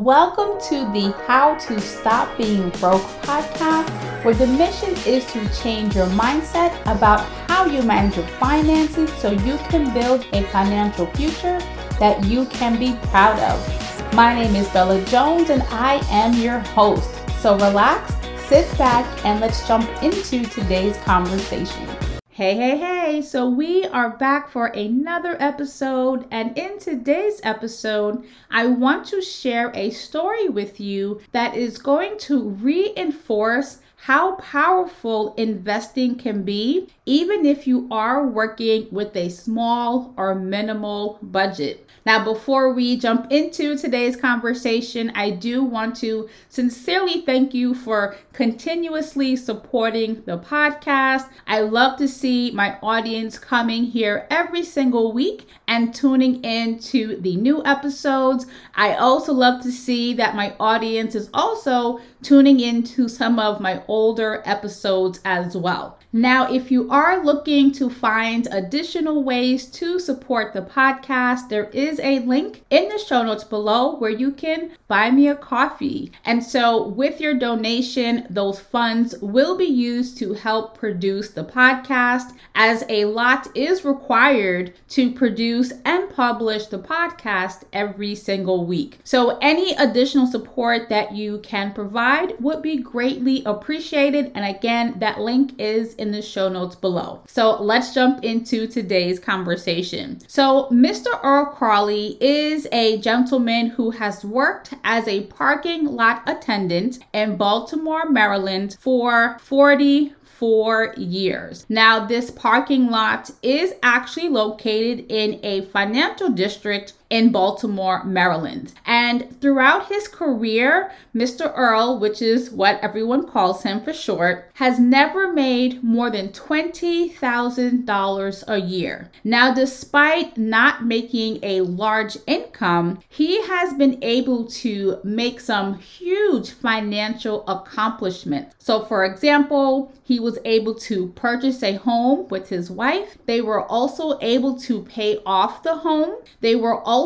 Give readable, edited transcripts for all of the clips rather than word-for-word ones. Welcome to the How to Stop Being Broke podcast, where the mission is to change your mindset about how you manage your finances so you can build a financial future that you can be proud of. My name is Bella Jones and I am your host. So relax, sit back, and let's jump into today's conversation. Hey. So we are back for another episode. And in today's episode, I want to share a story with you that is going to reinforce how powerful investing can be, even if you are working with a small or minimal budget. Now, before we jump into today's conversation, I do want to sincerely thank you for continuously supporting the podcast. I love to see my audience coming here every single week and tuning in to the new episodes. I also love to see that my audience is also tuning into some of my older episodes as well. Now, if you are looking to find additional ways to support the podcast, there is a link in the show notes below where you can buy me a coffee. And so with your donation, those funds will be used to help produce the podcast, as a lot is required to produce and publish the podcast every single week. So any additional support that you can provide would be greatly appreciated. And again, that link is in the show notes below. So let's jump into today's conversation. So Mr. Earl Crawley is a gentleman who has worked as a parking lot attendant in Baltimore, Maryland for 44 years. Now, this parking lot is actually located in a financial district in Baltimore, Maryland. And throughout his career, Mr. Earl, which is what everyone calls him for short, has never made more than $20,000 a year. Now, despite not making a large income, he has been able to make some huge financial accomplishments. So, for example, he was able to purchase a home with his wife. They were also able to pay off the home. They were also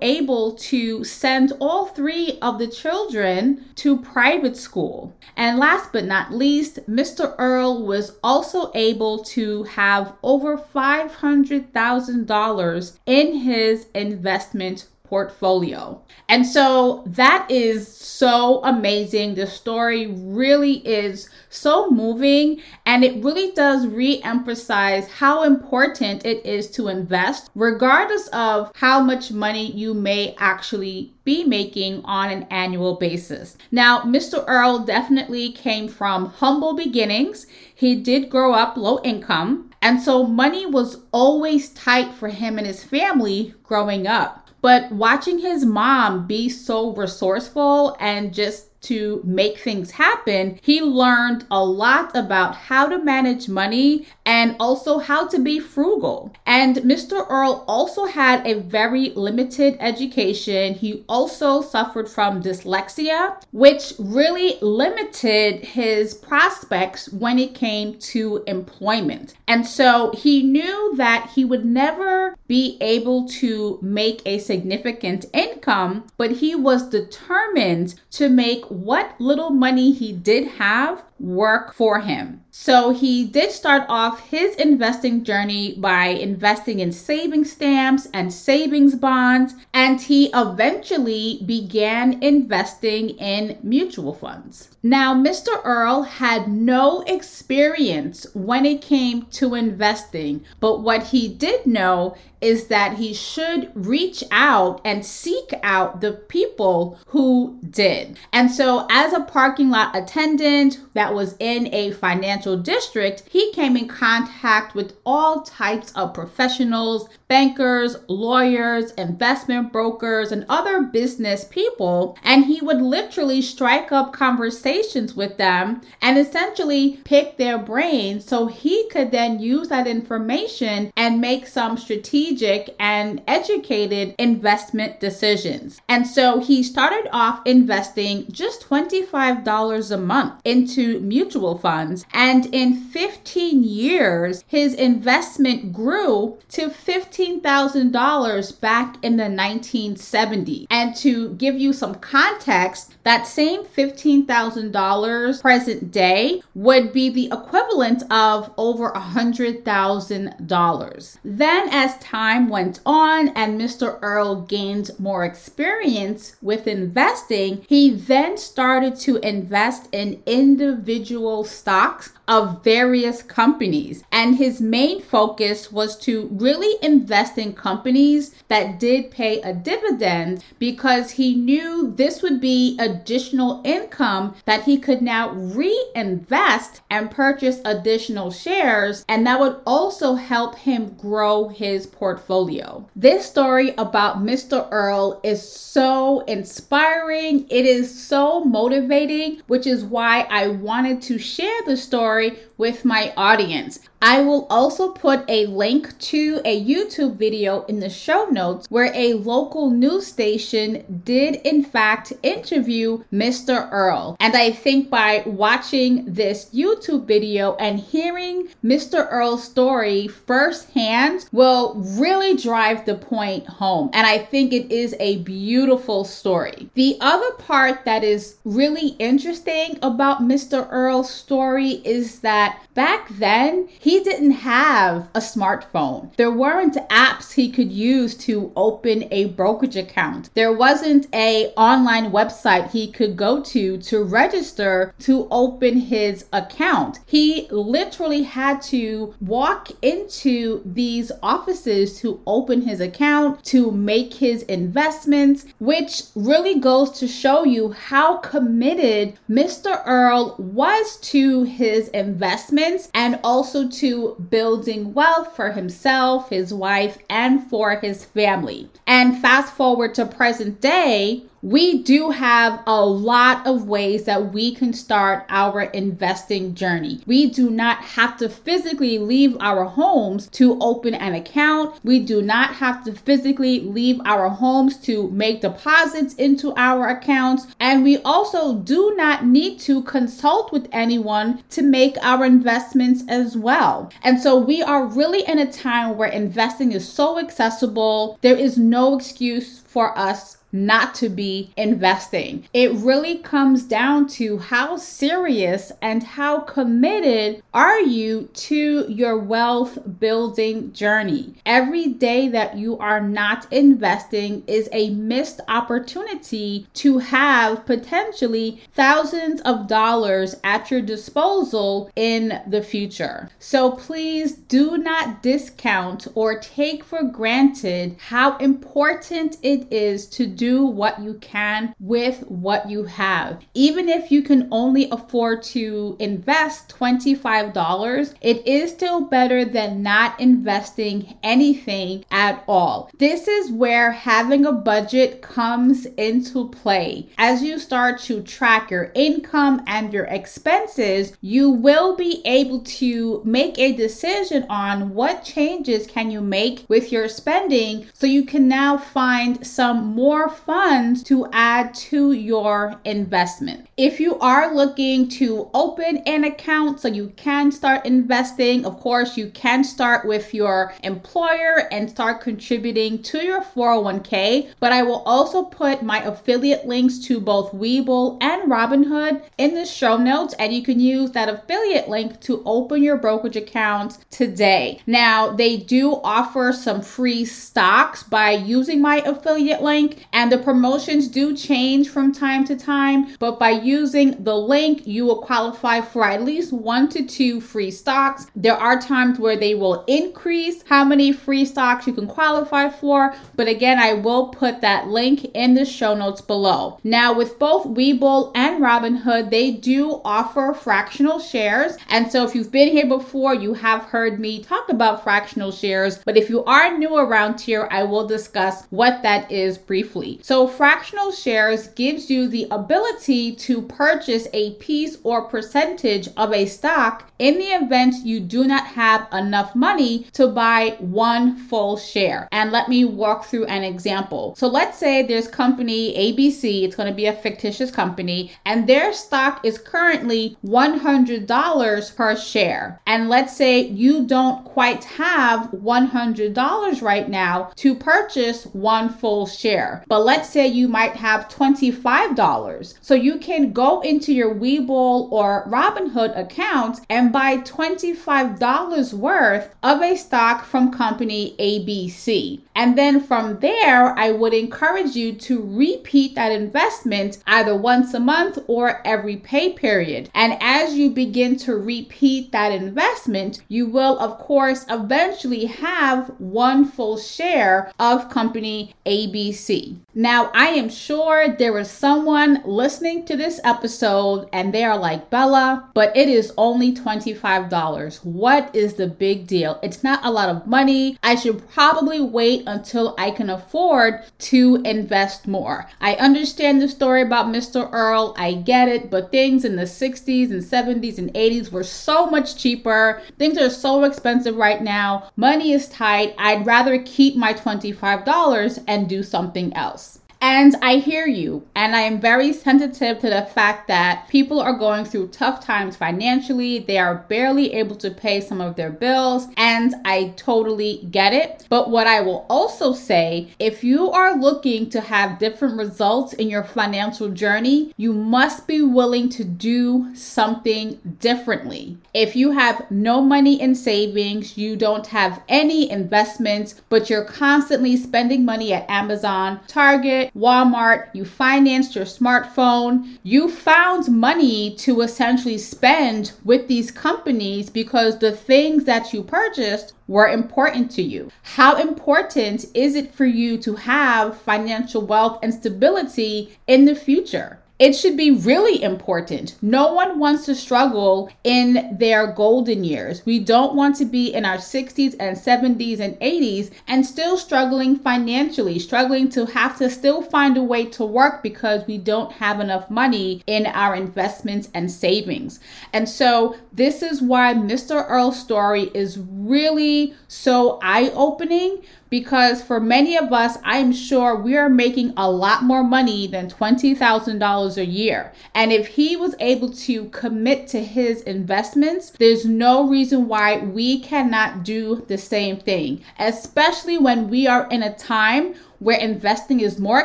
able to send all three of the children to private school. And last but not least, Mr. Earl was also able to have over $500,000 in his investment portfolio. And so that is so amazing. The story really is so moving, and it really does re-emphasize how important it is to invest, regardless of how much money you may actually be making on an annual basis. Now, Mr. Earl definitely came from humble beginnings. He did grow up low income, and so money was always tight for him and his family growing up. But watching his mom be so resourceful and just to make things happen, he learned a lot about how to manage money and also how to be frugal. And Mr. Earl also had a very limited education. He also suffered from dyslexia, which really limited his prospects when it came to employment. And so he knew that he would never be able to make a significant income, but he was determined to make what little money he did have work for him. So he did start off his investing journey by investing in savings stamps and savings bonds, and he eventually began investing in mutual funds. Now, Mr. Earl had no experience when it came to investing, but what he did know is that he should reach out and seek out the people who did. And so as a parking lot attendant that was in a financial district, he came in contact with all types of professionals, bankers, lawyers, investment brokers, and other business people. And he would literally strike up conversations with them and essentially pick their brains so he could then use that information and make some strategic and educated investment decisions. And so he started off investing just $25 a month into mutual funds. And in 15 years, his investment grew to $15,000 back in the 1970s. And to give you some context, that same $15,000 present day would be the equivalent of over $100,000. Then as time went on and Mr. Earl gained more experience with investing, he then started to invest in individual stocks of various companies. And his main focus was to really invest in companies that did pay a dividend, because he knew this would be additional income that he could now reinvest and purchase additional shares. And that would also help him grow his portfolio. This story about Mr. Earl is so inspiring. It is so motivating, which is why I wanted to share the story with my audience. I will also put a link to a YouTube video in the show notes where a local news station did in fact interview Mr. Earl. And I think by watching this YouTube video and hearing Mr. Earl's story firsthand will really drive the point home. And I think it is a beautiful story. The other part that is really interesting about Mr. Earl's story is that back then, he didn't have a smartphone. There weren't apps he could use to open a brokerage account. There wasn't an online website he could go to register to open his account. He literally had to walk into these offices to open his account, to make his investments, which really goes to show you how committed Mr. Earl was to his investments and also to building wealth for himself, his wife, and for his family. And fast forward to present day, we do have a lot of ways that we can start our investing journey. We do not have to physically leave our homes to open an account. We do not have to physically leave our homes to make deposits into our accounts. And we also do not need to consult with anyone to make our investments as well. And so we are really in a time where investing is so accessible. There is no excuse for us not to be investing. It really comes down to how serious and how committed are you to your wealth building journey. Every day that you are not investing is a missed opportunity to have potentially thousands of dollars at your disposal in the future. So please do not discount or take for granted how important it is to do what you can with what you have. Even if you can only afford to invest $25, it is still better than not investing anything at all. This is where having a budget comes into play. As you start to track your income and your expenses, you will be able to make a decision on what changes can you make with your spending, so you can now find some more funds to add to your investment. If you are looking to open an account so you can start investing, of course, you can start with your employer and start contributing to your 401k. But I will also put my affiliate links to both Webull and Robinhood in the show notes, and you can use that affiliate link to open your brokerage account today. Now, they do offer some free stocks by using my affiliate link. And the promotions do change from time to time, but by using the link, you will qualify for at least 1 to 2 free stocks. There are times where they will increase how many free stocks you can qualify for, but again, I will put that link in the show notes below. Now, with both Webull and Robinhood, they do offer fractional shares. And so if you've been here before, you have heard me talk about fractional shares, but if you are new around here, I will discuss what that is briefly. property. So fractional shares gives you the ability to purchase a piece or percentage of a stock in the event you do not have enough money to buy one full share. And let me walk through an example. So let's say there's company ABC, it's going to be a fictitious company, and their stock is currently $100 per share. And let's say you don't quite have $100 right now to purchase one full share, but let's say you might have $25. So you can go into your Webull or Robinhood account and buy $25 worth of a stock from company ABC. And then from there, I would encourage you to repeat that investment either once a month or every pay period. And as you begin to repeat that investment, you will, of course, eventually have one full share of company ABC. Now, I am sure there is someone listening to this episode and they are like, Bella, but it is only $25. What is the big deal? It's not a lot of money. I should probably wait until I can afford to invest more. I understand the story about Mr. Earl. I get it, but things in the 60s and 70s and 80s were so much cheaper. Things are so expensive right now. Money is tight. I'd rather keep my $25 and do something else. And I hear you, and I am very sensitive to the fact that people are going through tough times financially. They are barely able to pay some of their bills, and I totally get it. But what I will also say, if you are looking to have different results in your financial journey, you must be willing to do something differently. If you have no money in savings, you don't have any investments, but you're constantly spending money at Amazon, Target, Walmart, you financed your smartphone, you found money to essentially spend with these companies because the things that you purchased were important to you. How important is it for you to have financial wealth and stability in the future? It should be really important. No one wants to struggle in their golden years. We don't want to be in our 60s and 70s and 80s and still struggling financially, struggling to have to still find a way to work because we don't have enough money in our investments and savings. And so this is why Mr. Earl's story is really so eye-opening, because for many of us, I'm sure we are making a lot more money than $20,000 a year. And if he was able to commit to his investments, there's no reason why we cannot do the same thing, especially when we are in a time where investing is more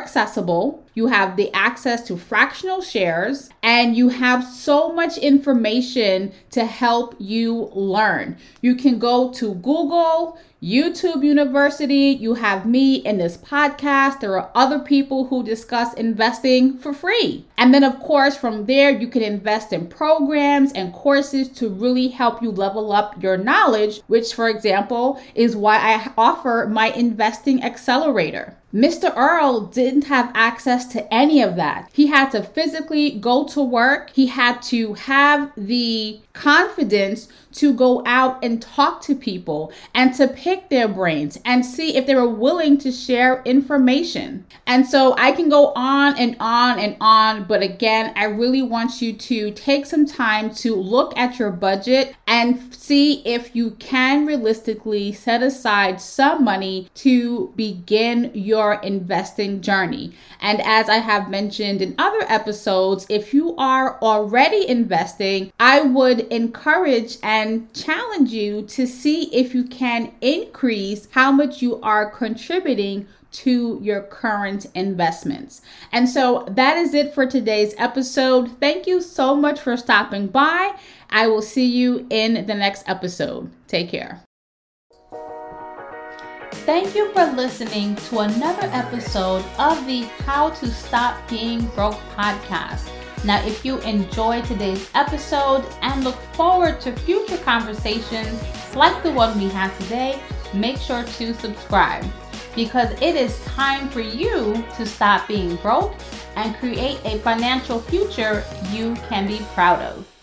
accessible. You have the access to fractional shares, and you have so much information to help you learn. You can go to Google, YouTube University. You have me in this podcast. There are other people who discuss investing for free. And then, of course, from there, you can invest in programs and courses to really help you level up your knowledge, which, for example, is why I offer my Investing Accelerator. Mr. Earl didn't have access to any of that. He had to physically go to work. He had to have the confidence to go out and talk to people and to pick their brains and see if they were willing to share information. And so I can go on and on and on. But again, I really want you to take some time to look at your budget and see if you can realistically set aside some money to begin your investing journey. And as I have mentioned in other episodes, if you are already investing, I would encourage and challenge you to see if you can increase how much you are contributing to your current investments. And so that is it for today's episode. Thank you so much for stopping by. I will see you in the next episode. Take care. Thank you for listening to another episode of the How to Stop Being Broke podcast. Now, if you enjoyed today's episode and look forward to future conversations like the one we had today, make sure to subscribe, because it is time for you to stop being broke and create a financial future you can be proud of.